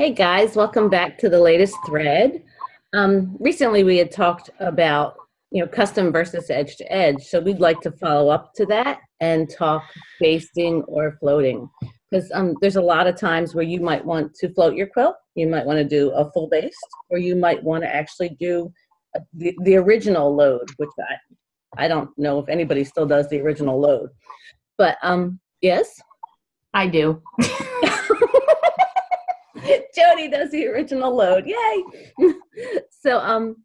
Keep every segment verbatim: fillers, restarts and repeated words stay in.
Hey guys, welcome back to the latest thread. Um, recently we had talked about, you know, custom versus edge to edge. So we'd like to follow up to that and talk basting or floating. Because um, there's a lot of times where you might want to float your quilt. You might want to do a full baste, or you might want to actually do a, the, the original load, which I, I don't know if anybody still does the original load. But um, yes? I do. Jody does the original load. Yay! So um,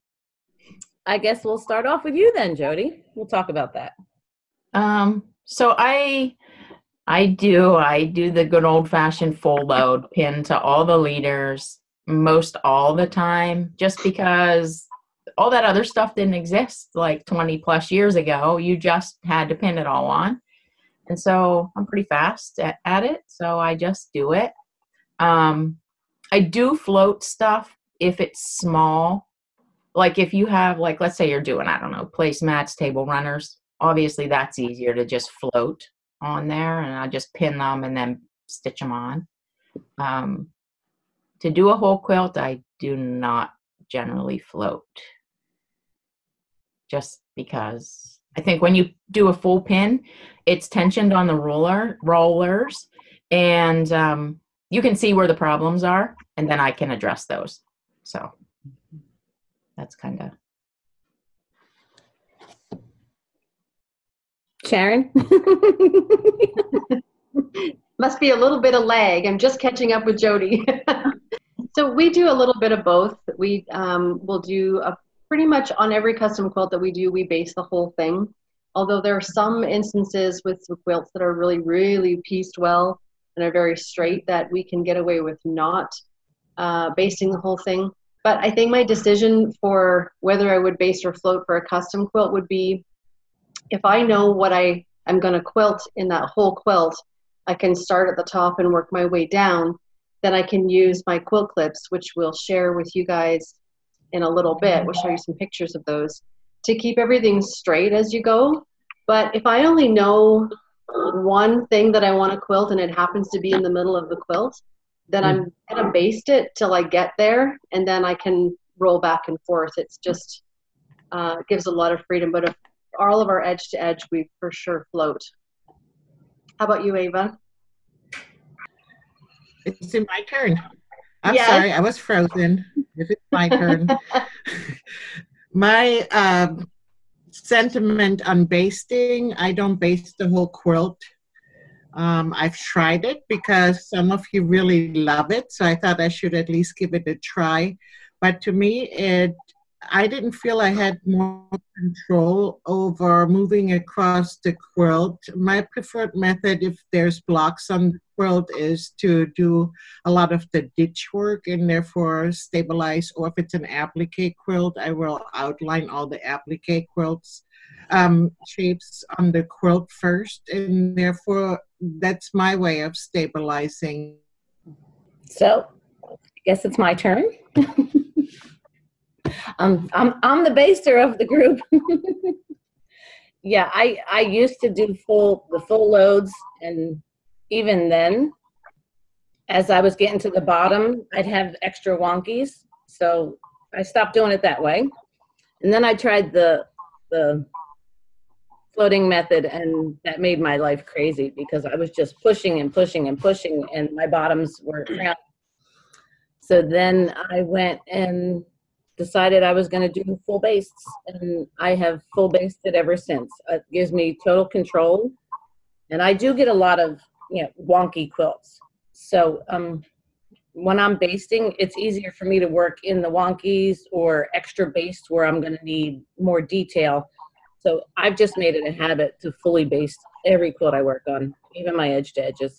I guess we'll start off with you then, Jody. We'll talk about that. Um, so I I do I do the good old-fashioned full load pin to all the leaders most all the time, just because all that other stuff didn't exist like twenty plus years ago. You just had to pin it all on. And so I'm pretty fast at, at it, so I just do it. Um, I do float stuff if it's small. Like if you have, like, let's say you're doing, I don't know, placemats, table runners. Obviously that's easier to just float on there, and I just pin them and then stitch them on. Um, to do a whole quilt, I do not generally float. Just because I think when you do a full pin, it's tensioned on the roller rollers and, um, you can see where the problems are, and then I can address those. So that's kind of. Sharon? Must be a little bit of lag. I'm just catching up with Jody. So we do a little bit of both. We um, will do a, pretty much on every custom quilt that we do, we base the whole thing. Although there are some instances with some quilts that are really, really pieced well and are very straight that we can get away with not uh, basting the whole thing. But I think my decision for whether I would baste or float for a custom quilt would be if I know what I am gonna quilt in that whole quilt, I can start at the top and work my way down. Then I can use my quilt clips, which we'll share with you guys in a little bit. We'll show you some pictures of those to keep everything straight as you go. But if I only know one thing that I want to quilt and it happens to be in the middle of the quilt, then I'm gonna baste it till I get there, and then I can roll back and forth. It's just uh, gives a lot of freedom. But if all of our edge to edge, we for sure float. How about you, Ava? It's in my turn. I'm yes. Sorry, I was frozen. If it's my turn, my. Um, Sentiment on basting, I don't baste the whole quilt. Um, I've tried it because some of you really love it, so I thought I should at least give it a try. But to me, it I didn't feel I had more control over moving across the quilt. My preferred method, if there's blocks on the quilt, is to do a lot of the ditch work and therefore stabilize, or if it's an applique quilt, I will outline all the applique quilts um, shapes on the quilt first, and therefore that's my way of stabilizing. So I guess it's my turn. Um, I'm, I'm the baster of the group. Yeah, I, I used to do full the full loads, and even then, as I was getting to the bottom, I'd have extra wonkies, so I stopped doing it that way. And then I tried the, the floating method, and that made my life crazy because I was just pushing and pushing and pushing, and my bottoms were round. So then I went and decided I was going to do full bastes, and I have full basted ever since. It gives me total control, and I do get a lot of, you know, wonky quilts. So um, when I'm basting, it's easier for me to work in the wonkies or extra bastes where I'm going to need more detail. So I've just made it a habit to fully baste every quilt I work on, even my edge to edges.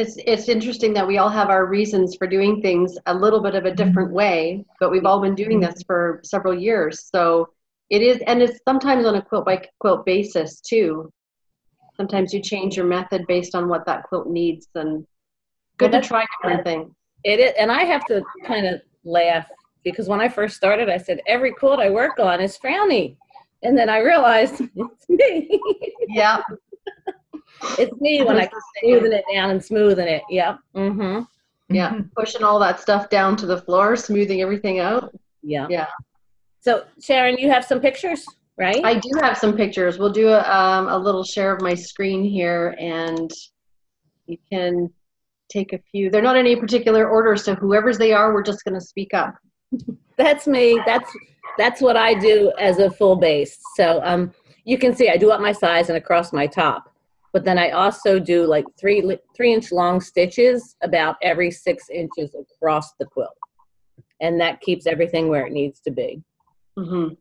It's, it's interesting that we all have our reasons for doing things a little bit of a different way, but we've all been doing this for several years. So it is, and it's sometimes on a quilt by quilt basis too. Sometimes you change your method based on what that quilt needs, and good well, to try different things. It is, and I have to kind of laugh because when I first started, I said, every quilt I work on is frowny. And then I realized it's me. Yeah. It's me when I keep smoothing it down and smoothing it. Yep. Mm-hmm. Yeah, mm-hmm. Pushing all that stuff down to the floor, smoothing everything out. Yeah. Yeah. So Sharon, you have some pictures, right? I do have some pictures. We'll do a, um, a little share of my screen here, and you can take a few. They're not in any particular order, so whoever's they are, we're just going to speak up. That's me. That's that's what I do as a full base. So um, you can see I do up my size and across my top, but then I also do like three three inch long stitches about every six inches across the quilt, and that keeps everything where it needs to be. Mm-hmm.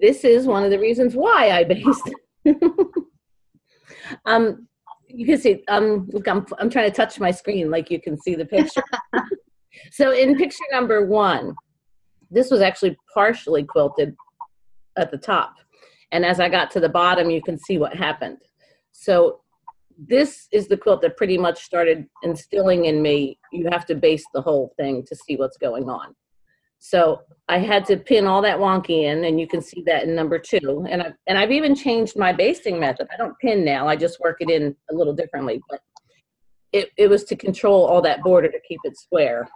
This is one of the reasons why I based. um, you can see, um, look, I'm, I'm trying to touch my screen like you can see the picture. So in picture number one, this was actually partially quilted at the top. And as I got to the bottom, you can see what happened. So this is the quilt that pretty much started instilling in me, you have to base the whole thing to see what's going on. So I had to pin all that wonky in, and you can see that in number two. And I've, and I've even changed my basting method. I don't pin now, I just work it in a little differently, but it, it was to control all that border to keep it square.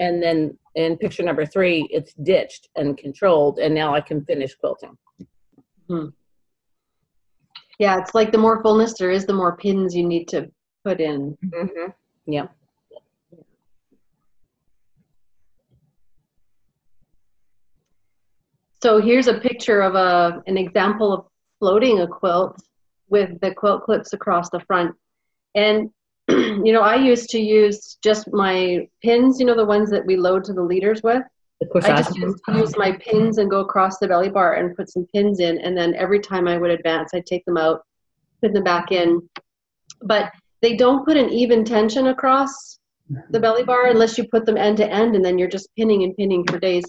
And then in picture number three, it's ditched and controlled, and now I can finish quilting. Hmm. Yeah, it's like the more fullness there is, the more pins you need to put in. Mm-hmm. Yeah. So here's a picture of a, an example of floating a quilt with the quilt clips across the front. And, you know, I used to use just my pins, you know, the ones that we load to the leaders with. I just used to use my pins and go across the belly bar and put some pins in, and then every time I would advance, I'd take them out, put them back in. But they don't put an even tension across the belly bar unless you put them end to end, and then you're just pinning and pinning for days.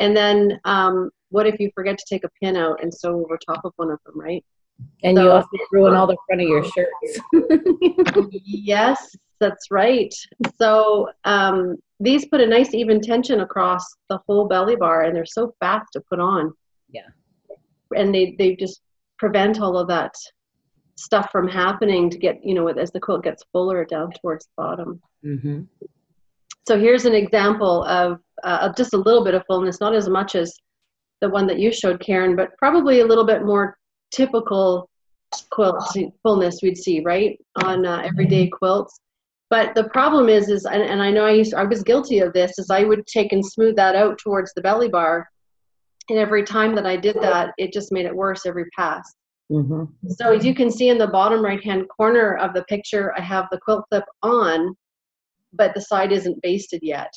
And then um, what if you forget to take a pin out and sew over top of one of them, right? And so, you also ruin all the front of your shirts. Yes, that's right. So um, these put a nice even tension across the whole belly bar, and they're so fast to put on. Yeah. And they, they just prevent all of that stuff from happening to get, you know, as the quilt gets fuller down towards the bottom. Mm-hmm. So here's an example of, uh, of just a little bit of fullness, not as much as the one that you showed, Karen, but probably a little bit more typical quilt fullness we'd see, right, on uh, everyday quilts. But the problem is, is and, and I know I used to, I was guilty of this, is I would take and smooth that out towards the belly bar, and every time that I did that, it just made it worse every pass. Mm-hmm. So as you can see in the bottom right-hand corner of the picture, I have the quilt clip on, but the side isn't basted yet.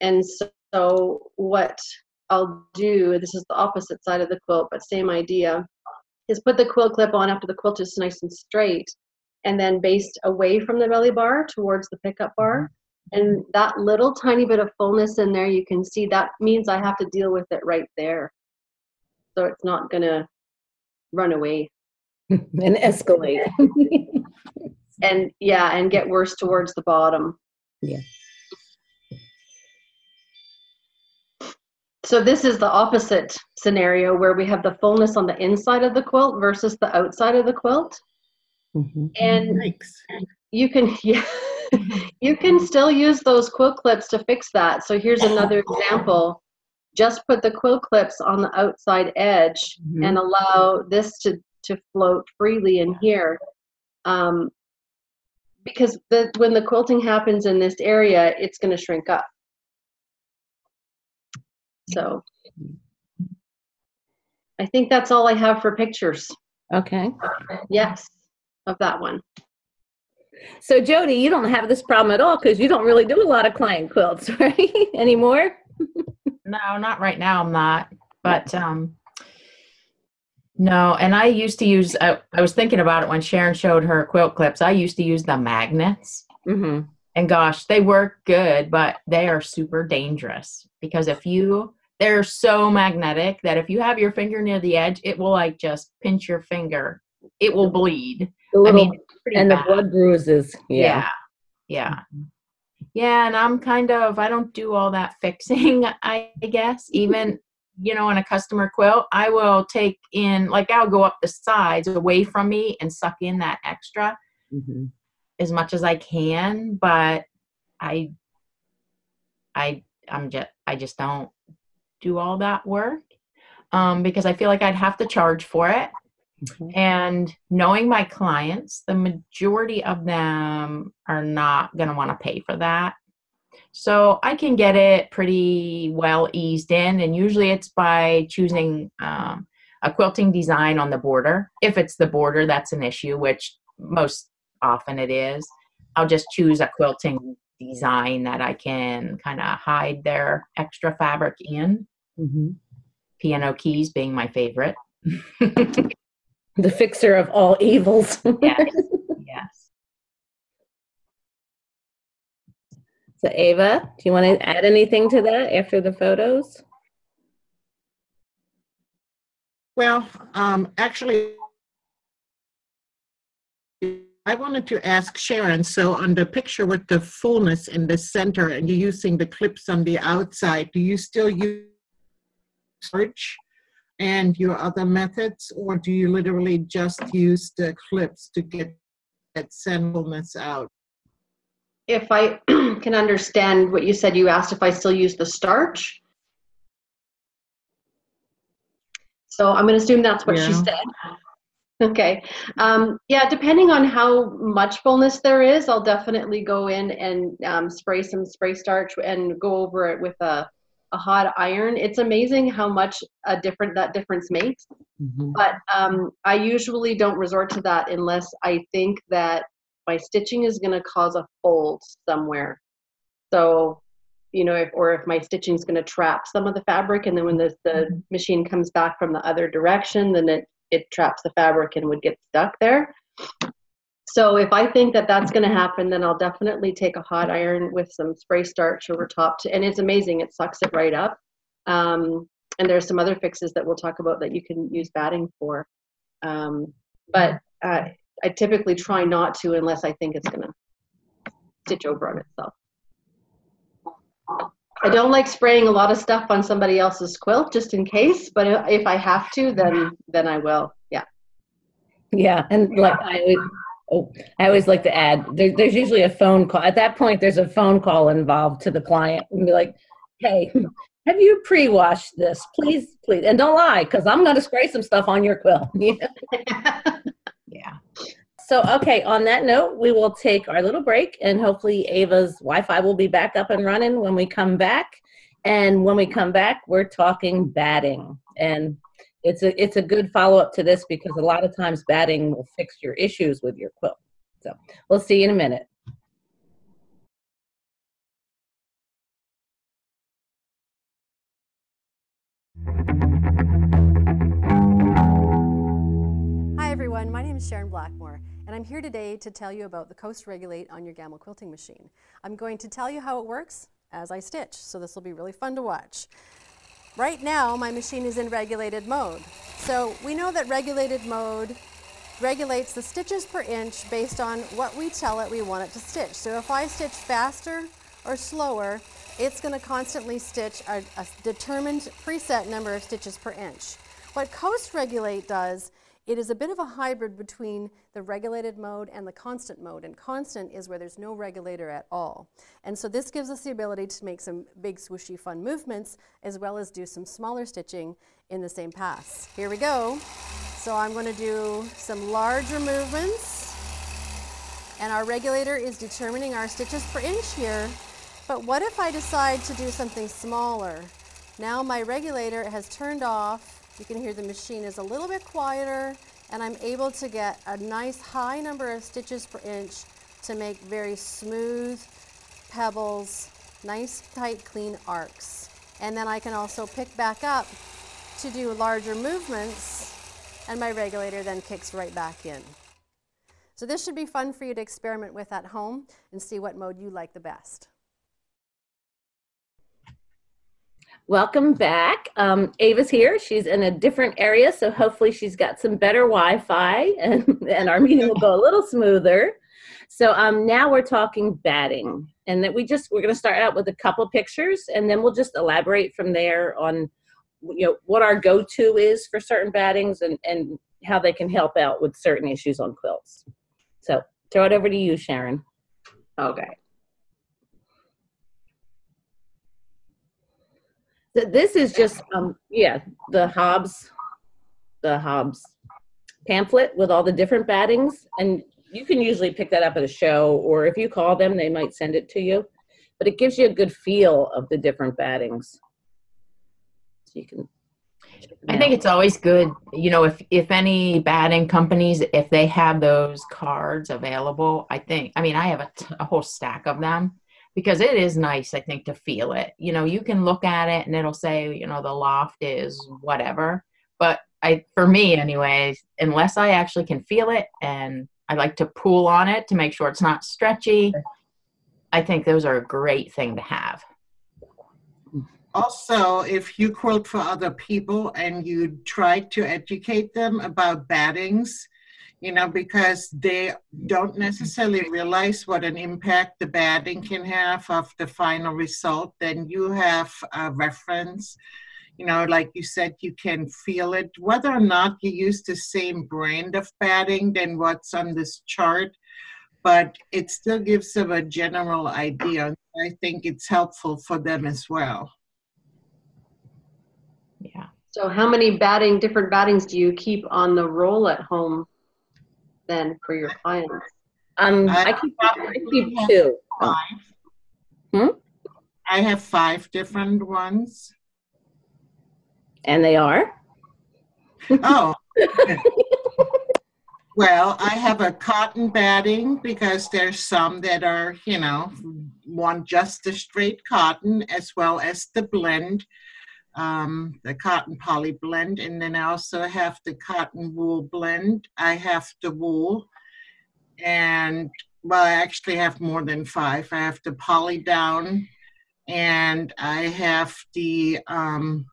And so, so what I'll do, this is the opposite side of the quilt, but same idea, is put the quilt clip on after the quilt is nice and straight, and then based away from the belly bar towards the pickup bar. And that little tiny bit of fullness in there, you can see that means I have to deal with it right there. So it's not gonna run away. And escalate. And yeah, and get worse towards the bottom. Yeah. So this is the opposite scenario where we have the fullness on the inside of the quilt versus the outside of the quilt. Mm-hmm. And Thanks. you can yeah, you can still use those quilt clips to fix that. So here's another example. Just put the quilt clips on the outside edge, mm-hmm. and allow this to, to float freely in here. Um, because the, when the quilting happens in this area, it's going to shrink up. So I think that's all I have for pictures. Okay. Yes. Of that one. So Jody, you don't have this problem at all because you don't really do a lot of client quilts, right? Anymore? No, not right now. I'm not. But um, no, and I used to use. I, I was thinking about it when Sharon showed her quilt clips. I used to use the magnets, mm-hmm. and gosh, they work good, but they are super dangerous because if you, they're so magnetic that if you have your finger near the edge, it will like just pinch your finger. It will bleed. Little, I mean, and bad. The blood bruises. Yeah. Yeah. Yeah. Yeah. And I'm kind of, I don't do all that fixing, I guess, even, you know, in a customer quilt, I will take in, like I'll go up the sides away from me and suck in that extra. Mm-hmm. as much as I can, but I, I, I'm just, I just don't do all that work, um, because I feel like I'd have to charge for it. Mm-hmm. And knowing my clients, the majority of them are not going to want to pay for that. So I can get it pretty well eased in, and usually it's by choosing um, a quilting design on the border. If it's the border that's an issue, which most often it is, I'll just choose a quilting design that I can kind of hide their extra fabric in. Mm-hmm. Piano keys being my favorite. The fixer of all evils. Yes, yes. So Ava, do you want to add anything to that after the photos? Well, um, actually, I wanted to ask Sharon, so on the picture with the fullness in the center and you're using the clips on the outside, do you still use search and your other methods, or do you literally just use the clips to get that fullness out? If I can understand what you said, you asked if I still use the starch. So I'm going to assume that's what yeah. she said. Okay. Um, yeah, depending on how much fullness there is, I'll definitely go in and um, spray some spray starch and go over it with a, a hot iron. It's amazing how much a different that difference makes. Mm-hmm. But um, I usually don't resort to that unless I think that my stitching is going to cause a fold somewhere. So, you know, if, or if my stitching is going to trap some of the fabric, and then when the, the mm-hmm. machine comes back from the other direction, then it, it traps the fabric and would get stuck there. So if I think that that's going to happen, then I'll definitely take a hot iron with some spray starch over top. To, and it's amazing. It sucks it right up. Um, and there's some other fixes that we'll talk about that you can use batting for. Um, but uh, I typically try not to unless I think it's going to stitch over on itself. I don't like spraying a lot of stuff on somebody else's quilt just in case, but if I have to, then, then I will. Yeah. Yeah. And like I always, oh, I always like to add, there, there's usually a phone call. At that point, there's a phone call involved to the client and be like, hey, have you pre-washed this? Please, please. And don't lie, because I'm going to spray some stuff on your quilt. Yeah. So, okay, on that note, we will take our little break, and hopefully Ava's Wi-Fi will be back up and running when we come back. And when we come back, we're talking batting. And it's a, it's a good follow-up to this, because a lot of times batting will fix your issues with your quilt. So we'll see you in a minute. Everyone, my name is Sharon Blackmore, and I'm here today to tell you about the Coast Regulate on your Gammill quilting machine. I'm going to tell you how it works as I stitch, so this will be really fun to watch. Right now, my machine is in regulated mode. So we know that regulated mode regulates the stitches per inch based on what we tell it we want it to stitch. So if I stitch faster or slower, it's going to constantly stitch a, a determined preset number of stitches per inch. What Coast Regulate does, it is a bit of a hybrid between the regulated mode and the constant mode, and constant is where there's no regulator at all. And so this gives us the ability to make some big swooshy fun movements, as well as do some smaller stitching in the same pass. Here we go. So I'm going to do some larger movements, and our regulator is determining our stitches per inch here. But what if I decide to do something smaller? Now my regulator has turned off. You can hear the machine is a little bit quieter, and I'm able to get a nice high number of stitches per inch to make very smooth pebbles, nice tight clean arcs. And then I can also pick back up to do larger movements, and my regulator then kicks right back in. So this should be fun for you to experiment with at home and see what mode you like the best. Welcome back. Um, Ava's here. She's in a different area, so hopefully she's got some better Wi-Fi, and, and our meeting will go a little smoother. So um, now we're talking batting, and that we just we're going to start out with a couple pictures, and then we'll just elaborate from there on you know what our go-to is for certain battings, and and how they can help out with certain issues on quilts. So Throw it over to you, Sharon. Okay. So this is just, um, yeah, the Hobbs, the Hobbs pamphlet with all the different battings. And you can usually pick that up at a show, or if you call them, they might send it to you. But it gives you a good feel of the different battings. So you can. I think it's always good, you know, if, if any batting companies, if they have those cards available, I think, I mean, I have a, t a whole stack of them, because it is nice, I think, to feel it. You know, you can look at it and it'll say, you know, the loft is whatever. But I, for me anyways, unless I actually can feel it, and I like to pull on it to make sure it's not stretchy, I think those are a great thing to have. Also, if you quilt for other people and you try to educate them about battings, you know, because they don't necessarily realize what an impact the batting can have of the final result, then you have a reference. You know, like you said, you can feel it. Whether or not you use the same brand of batting than what's on this chart, but it still gives them a general idea. I think it's helpful for them as well. Yeah. So how many batting, different battings do you keep on the roll at home then for your clients? Um, I, I keep, I keep I two. Five. Hmm? I have five different ones. And they are? Oh. Well, I have a cotton batting, because there's some that are, you know, want just the straight cotton as well as the blend. Um, the cotton poly blend, and then I also have the cotton wool blend. I have the wool, and well, I actually have more than five. I have the poly down, and I have the um,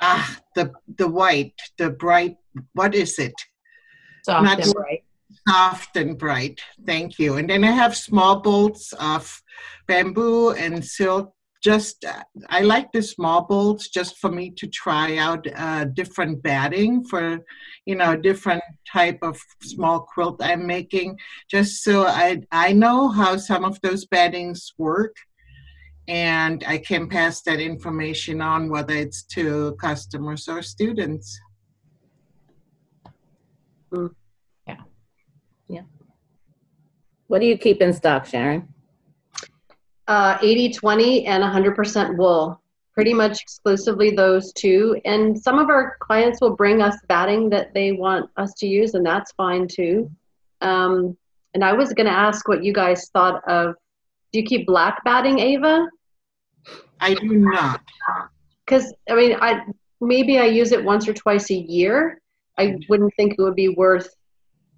ah the the white, the bright. What is it? Soft Not and bright. Soft and bright. Thank you. And then I have small bolts of bamboo and silk. Just, I like the small bolts just for me to try out uh, different batting for, you know, different type of small quilt I'm making, just so I, I know how some of those battings work, and I can pass that information on, whether it's to customers or students. Yeah. Yeah. What do you keep in stock, Sharon? Uh, eighty twenty and one hundred percent wool, pretty much exclusively those two. And some of our clients will bring us batting that they want us to use, and that's fine too. Um, and I was going to ask what you guys thought of, do you keep black batting, Ava? I do not. Because, I mean, I maybe I use it once or twice a year. I wouldn't think it would be worth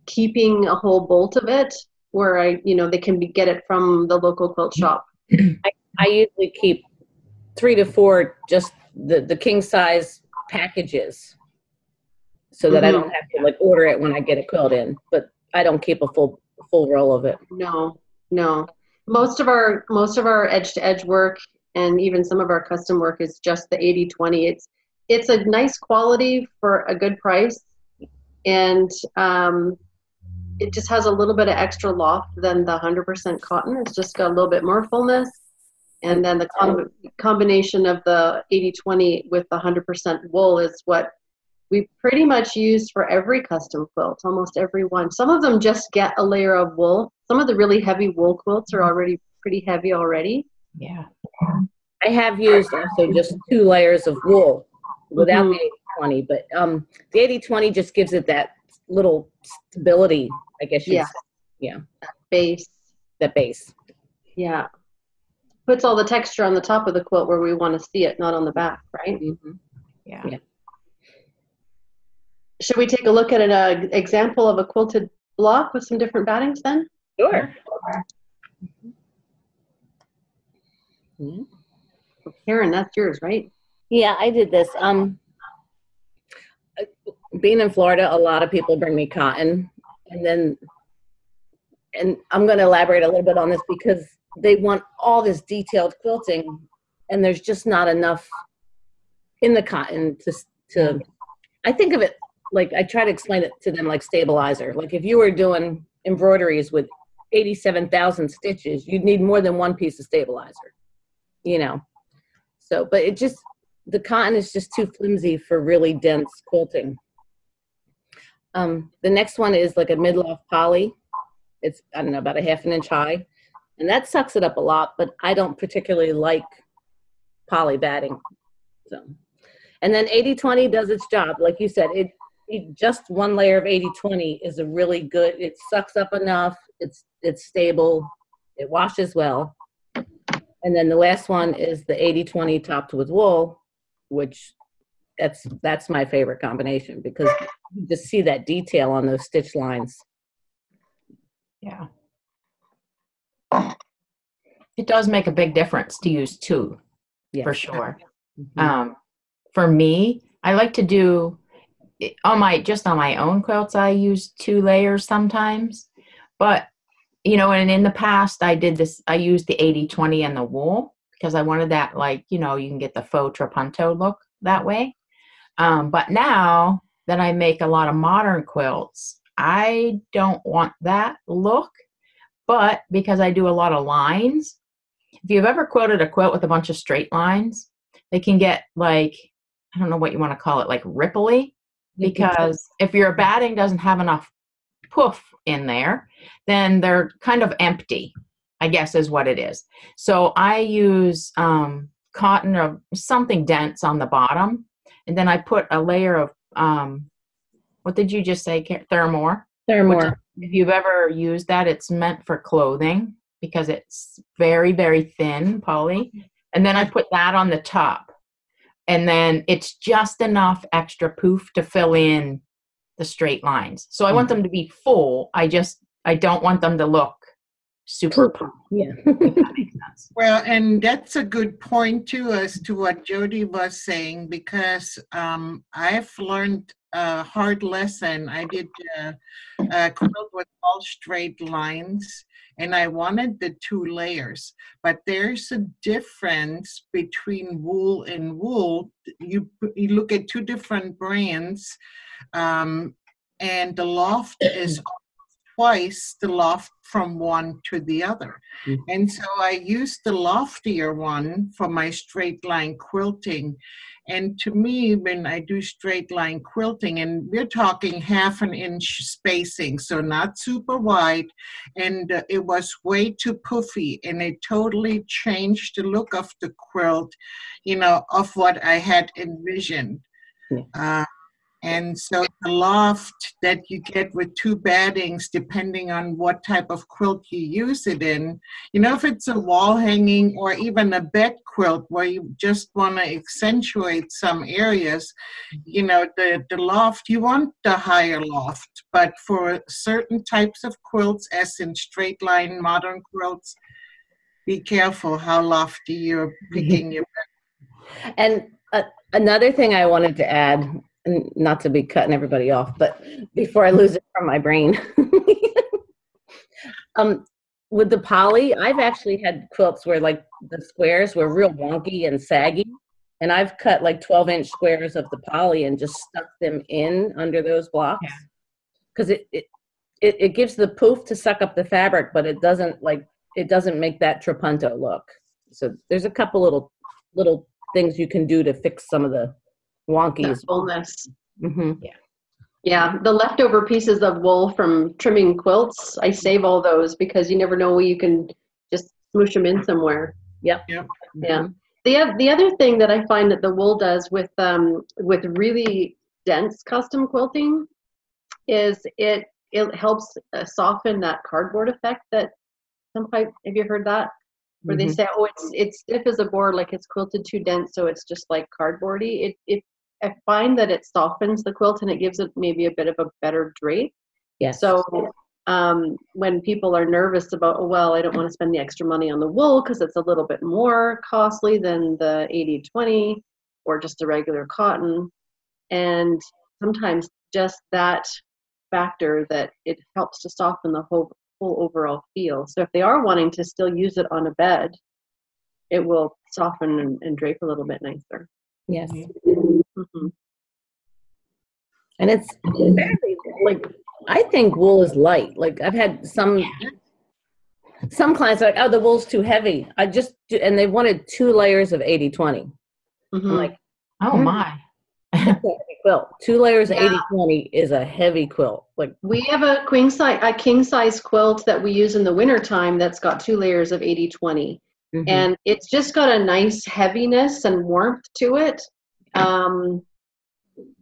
keeping a whole bolt of it, where I, you know, they can be, get it from the local quilt shop. I, I usually keep three to four just the, the king size packages, so that mm-hmm. I don't have to like order it when I get a quilt in, but I don't keep a full full roll of it. No, no. Most of our most of our edge to edge work, and even some of our custom work, is just the eighty twenty. It's it's a nice quality for a good price, and um it just has a little bit of extra loft than the one hundred percent cotton. It's just got a little bit more fullness. And then the com combination of the eighty twenty with the one hundred percent wool is what we pretty much use for every custom quilt, almost every one. Some of them just get a layer of wool. Some of the really heavy wool quilts are already pretty heavy already. Yeah. I have used also just two layers of wool without mm-hmm. the eighty twenty, but um, the eighty twenty just gives it that little stability, I guess you yeah. Say. Yeah. That base. That base. Yeah. Puts all the texture on the top of the quilt where we want to see it, not on the back, right? Mm-hmm. Yeah. Yeah. Should we take a look at an uh, example of a quilted block with some different battings then? Sure. Mm-hmm. Karen, that's yours, right? Yeah, I did this. Um, I, Being in Florida, a lot of people bring me cotton, and then, and I'm going to elaborate a little bit on this, because they want all this detailed quilting, and there's just not enough in the cotton to, to, I think of it like, I try to explain it to them like stabilizer. Like if you were doing embroideries with eighty-seven thousand stitches, you'd need more than one piece of stabilizer, you know? So, but it just, the cotton is just too flimsy for really dense quilting. Um, the next one is like a midloff poly. It's, I don't know, about a half an inch high. And that sucks it up a lot, but I don't particularly like poly batting. So, and then eighty twenty does its job. Like you said, it, it just one layer of eighty twenty is a really good, it sucks up enough, it's, it's stable, it washes well. And then the last one is the eighty twenty topped with wool, which that's, that's my favorite combination because you just see that detail on those stitch lines. Yeah. It does make a big difference to use two, yeah. For sure. Mm-hmm. Um, for me, I like to do, on my, just on my own quilts, I use two layers sometimes. But, you know, and in the past, I did this, I used the eighty twenty and the wool because I wanted that, like, you know, you can get the faux trapunto look that way. Um, but now that I make a lot of modern quilts, I don't want that look. But because I do a lot of lines, if you've ever quilted a quilt with a bunch of straight lines, they can get like, I don't know what you want to call it, like ripply. Because if your batting doesn't have enough poof in there, then they're kind of empty, I guess is what it is. So I use um, cotton or something dense on the bottom. And then I put a layer of, um, what did you just say, Thermore? Thermore. If you've ever used that, it's meant for clothing because it's very, very thin poly. And then I put that on the top. And then it's just enough extra poof to fill in the straight lines. So I want them to be full. I just, I don't want them to look super poof. Yeah. If that makes sense. Well, and that's a good point too as to what Jody was saying, because um, I've learned a hard lesson. I did a, a quilt with all straight lines. And I wanted the two layers, but there's a difference between wool and wool. You, you look at two different brands, um, and the loft is twice the loft from one to the other. Mm-hmm. And so I used the loftier one for my straight line quilting. And to me, when I do straight line quilting, and we're talking half an inch spacing, so not super wide, and uh, it was way too poofy, and it totally changed the look of the quilt, you know, of what I had envisioned. Uh, and so the loft that you get with two battings, depending on what type of quilt you use it in, you know, if it's a wall hanging or even a bed quilt where you just want to accentuate some areas, you know, the, the loft, you want the higher loft, but for certain types of quilts, as in straight line modern quilts, be careful how lofty you're picking your bed. And uh, another thing I wanted to add, not to be cutting everybody off, but before I lose it from my brain. um, with the poly, I've actually had quilts where like the squares were real wonky and saggy. And I've cut like twelve inch squares of the poly and just stuck them in under those blocks. Because it, it, it, it gives the poof to suck up the fabric, but it doesn't like, it doesn't make that trapunto look. So there's a couple little, little things you can do to fix some of the wonky the fullness. Mm-hmm. Yeah, yeah. The leftover pieces of wool from trimming quilts, I save all those because you never know where you can just smoosh them in somewhere. Yep. Yep. Yeah. The the other thing that I find that the wool does with um with really dense custom quilting is it it helps uh, soften that cardboard effect that some type. Have you heard that? Where they say, oh, it's it's stiff as a board, like it's quilted too dense, so it's just like cardboardy. It it I find that it softens the quilt and it gives it maybe a bit of a better drape. Yeah. So um, when people are nervous about, oh, well, I don't want to spend the extra money on the wool because it's a little bit more costly than the eighty twenty or just a regular cotton, and sometimes just that factor that it helps to soften the whole. Overall feel. So if they are wanting to still use it on a bed, it will soften and, and drape a little bit nicer. Yes. Mm-hmm. And it's fairly like I think wool is light. Like I've had some yeah. some clients are like, oh, the wool's too heavy. I just do, and they wanted two layers of eighty twenty. Mm-hmm. I'm like, oh my. That's a heavy quilt. Two layers yeah. of eighty twenty is a heavy quilt. Like we have a queen size, a king size quilt that we use in the wintertime that's got two layers of eighty twenty. Mm-hmm. And it's just got a nice heaviness and warmth to it. Um,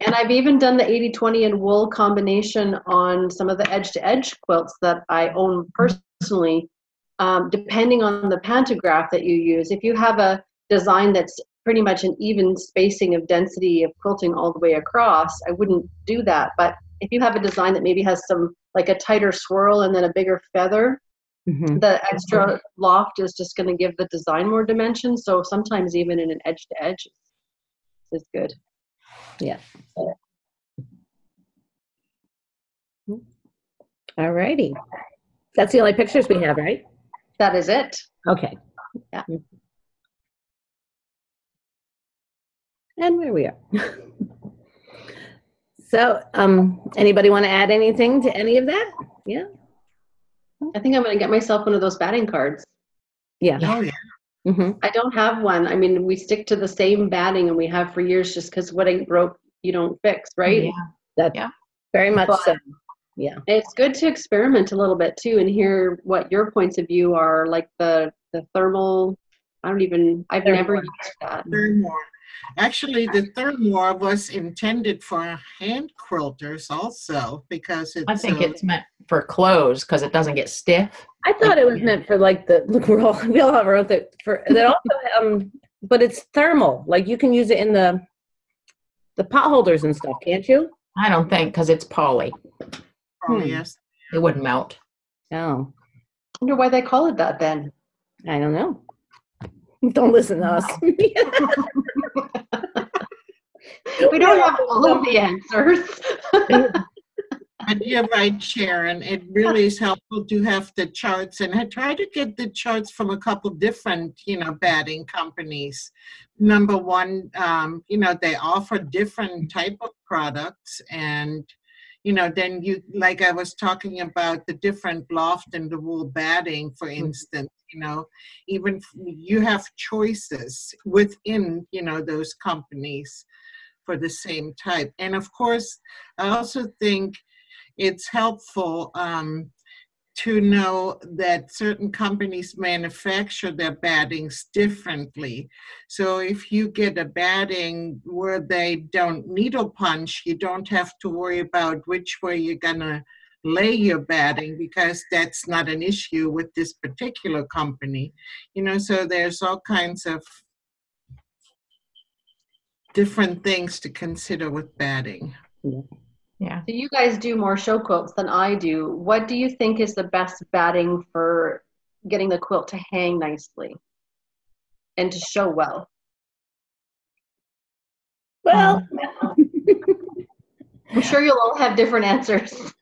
and I've even done the eighty twenty and wool combination on some of the edge-to-edge quilts that I own personally, um, depending on the pantograph that you use. If you have a design that's pretty much an even spacing of density of quilting all the way across, I wouldn't do that. But if you have a design that maybe has some, like a tighter swirl and then a bigger feather, mm-hmm. the extra loft is just going to give the design more dimension. So sometimes even in an edge-to-edge, is good. Yeah. All righty. That's the only pictures we have, right? That is it. Okay. Yeah. And where we are. So, um, anybody want to add anything to any of that? Yeah. I think I'm going to get myself one of those batting cards. Yeah. Oh, yeah. Mm-hmm. I don't have one. I mean, we stick to the same batting and we have for years just because what ain't broke, you don't fix, right? Yeah. That's yeah. very much but so. Yeah. It's good to experiment a little bit too and hear what your points of view are, like the, the thermal, I don't even, I've Thermore. never used that. Thermore. Actually, the Thermore was intended for hand quilters also because it's... I think uh, it's meant for clothes because it doesn't get stiff. I thought it was meant for like the, look, we're all, we all have our own thing. For, that also, um, but it's thermal. Like you can use it in the the pot holders and stuff, can't you? I don't think because it's poly. Oh, hmm. yes. It wouldn't melt. Oh. I wonder why they call it that then. I don't know. Don't listen to us. We don't have all of the answers. But you're right, Sharon. It really is helpful to have the charts. And I try to get the charts from a couple different, you know, batting companies. Number one, um, you know, they offer different type of products. And, you know, then you, like I was talking about the different loft and the wool batting, for instance. You know, even you have choices within, you know, those companies for the same type. And of course, I also think it's helpful um, to know that certain companies manufacture their battings differently. So if you get a batting where they don't needle punch, you don't have to worry about which way you're gonna lay your batting because that's not an issue with this particular company. You know, so there's all kinds of different things to consider with batting. Yeah. So you guys do more show quilts than I do. What do you think is the best batting for getting the quilt to hang nicely and to show well? Well, I'm sure you'll all have different answers.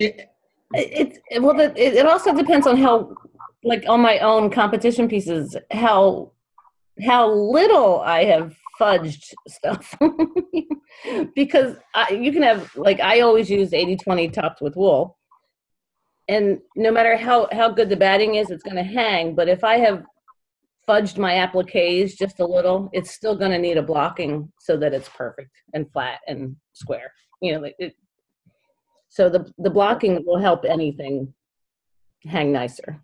It, it, it well it, it also depends on how, like on my own competition pieces, how how little I have fudged stuff. Because I, you can have, like I always use eighty twenty topped with wool, and no matter how how good the batting is, it's going to hang. But if I have fudged my appliques just a little, it's still going to need a blocking so that it's perfect and flat and square, you know, like it. So the, the blocking will help anything hang nicer.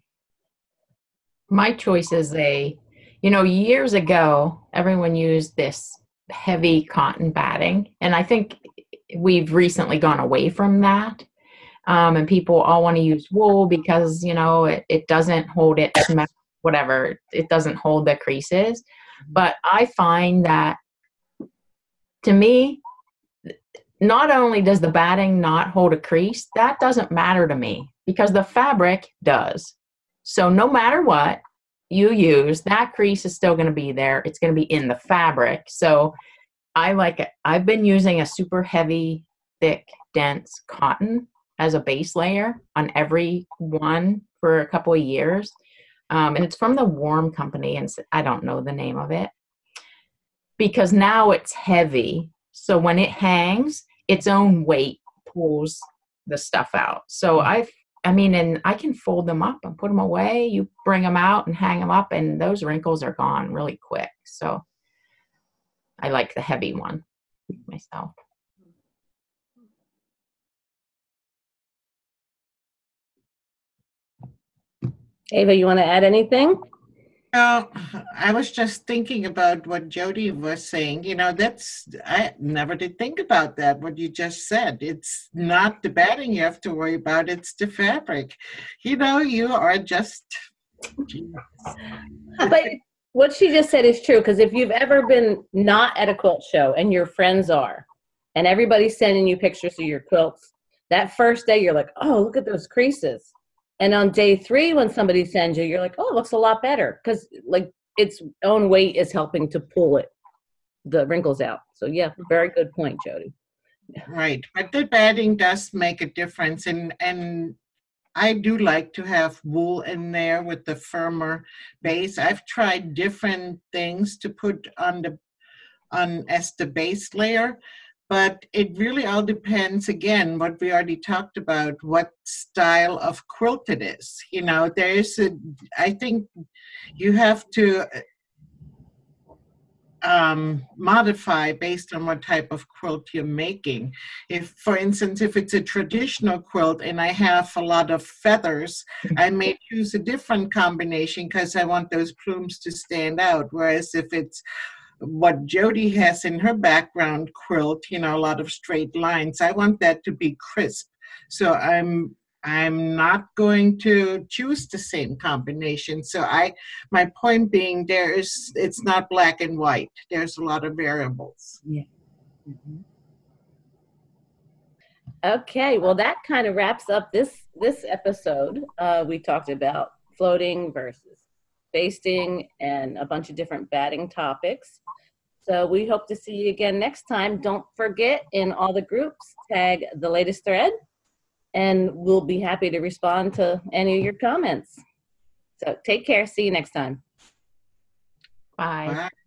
My choice is a, you know, years ago, everyone used this heavy cotton batting. And I think we've recently gone away from that. Um, and people all want to use wool because, you know, it, it doesn't hold it, whatever. It doesn't hold the creases. But I find that, to me, not only does the batting not hold a crease, that doesn't matter to me because the fabric does. So no matter what you use, that crease is still going to be there. It's going to be in the fabric. So I like it. I've been using a super heavy, thick, dense cotton as a base layer on every one for a couple of years. Um, and it's from the Warm Company, and I don't know the name of it because now it's heavy. So when it hangs, its own weight pulls the stuff out. So I, I mean, and I can fold them up and put them away. You bring them out and hang them up, and those wrinkles are gone really quick. So I like the heavy one myself. Ava, you want to add anything? Uh, I was just thinking about what Jody was saying. You know, that's, I never did think about that, what you just said. It's not the batting you have to worry about, it's the fabric. You know, you are just... But what she just said is true, because if you've ever been not at a quilt show and your friends are, and everybody's sending you pictures of your quilts, that first day you're like, oh, look at those creases. And on day three, when somebody sends you, you're like, oh, it looks a lot better. Because like its own weight is helping to pull it, the wrinkles out. So yeah, very good point, Jody. Right, but the batting does make a difference. And, and I do like to have wool in there with the firmer base. I've tried different things to put on the, on as the base layer. But it really all depends, again, what we already talked about, what style of quilt it is. You know, there is a, I think you have to um, modify based on what type of quilt you're making. If, for instance, if it's a traditional quilt and I have a lot of feathers, I may choose a different combination because I want those plumes to stand out. Whereas if it's what Jody has in her background quilt, you know, a lot of straight lines. I want that to be crisp. So I'm I'm not going to choose the same combination. So I, my point being, there is, it's not black and white. There's a lot of variables. Yeah. Mm-hmm. Okay, well, that kind of wraps up this this episode. Uh, we talked about floating versus basting and a bunch of different batting topics. So we hope to see you again next time. Don't forget, in all the groups, tag the latest thread, and we'll be happy to respond to any of your comments. So take care. See you next time. Bye. Bye.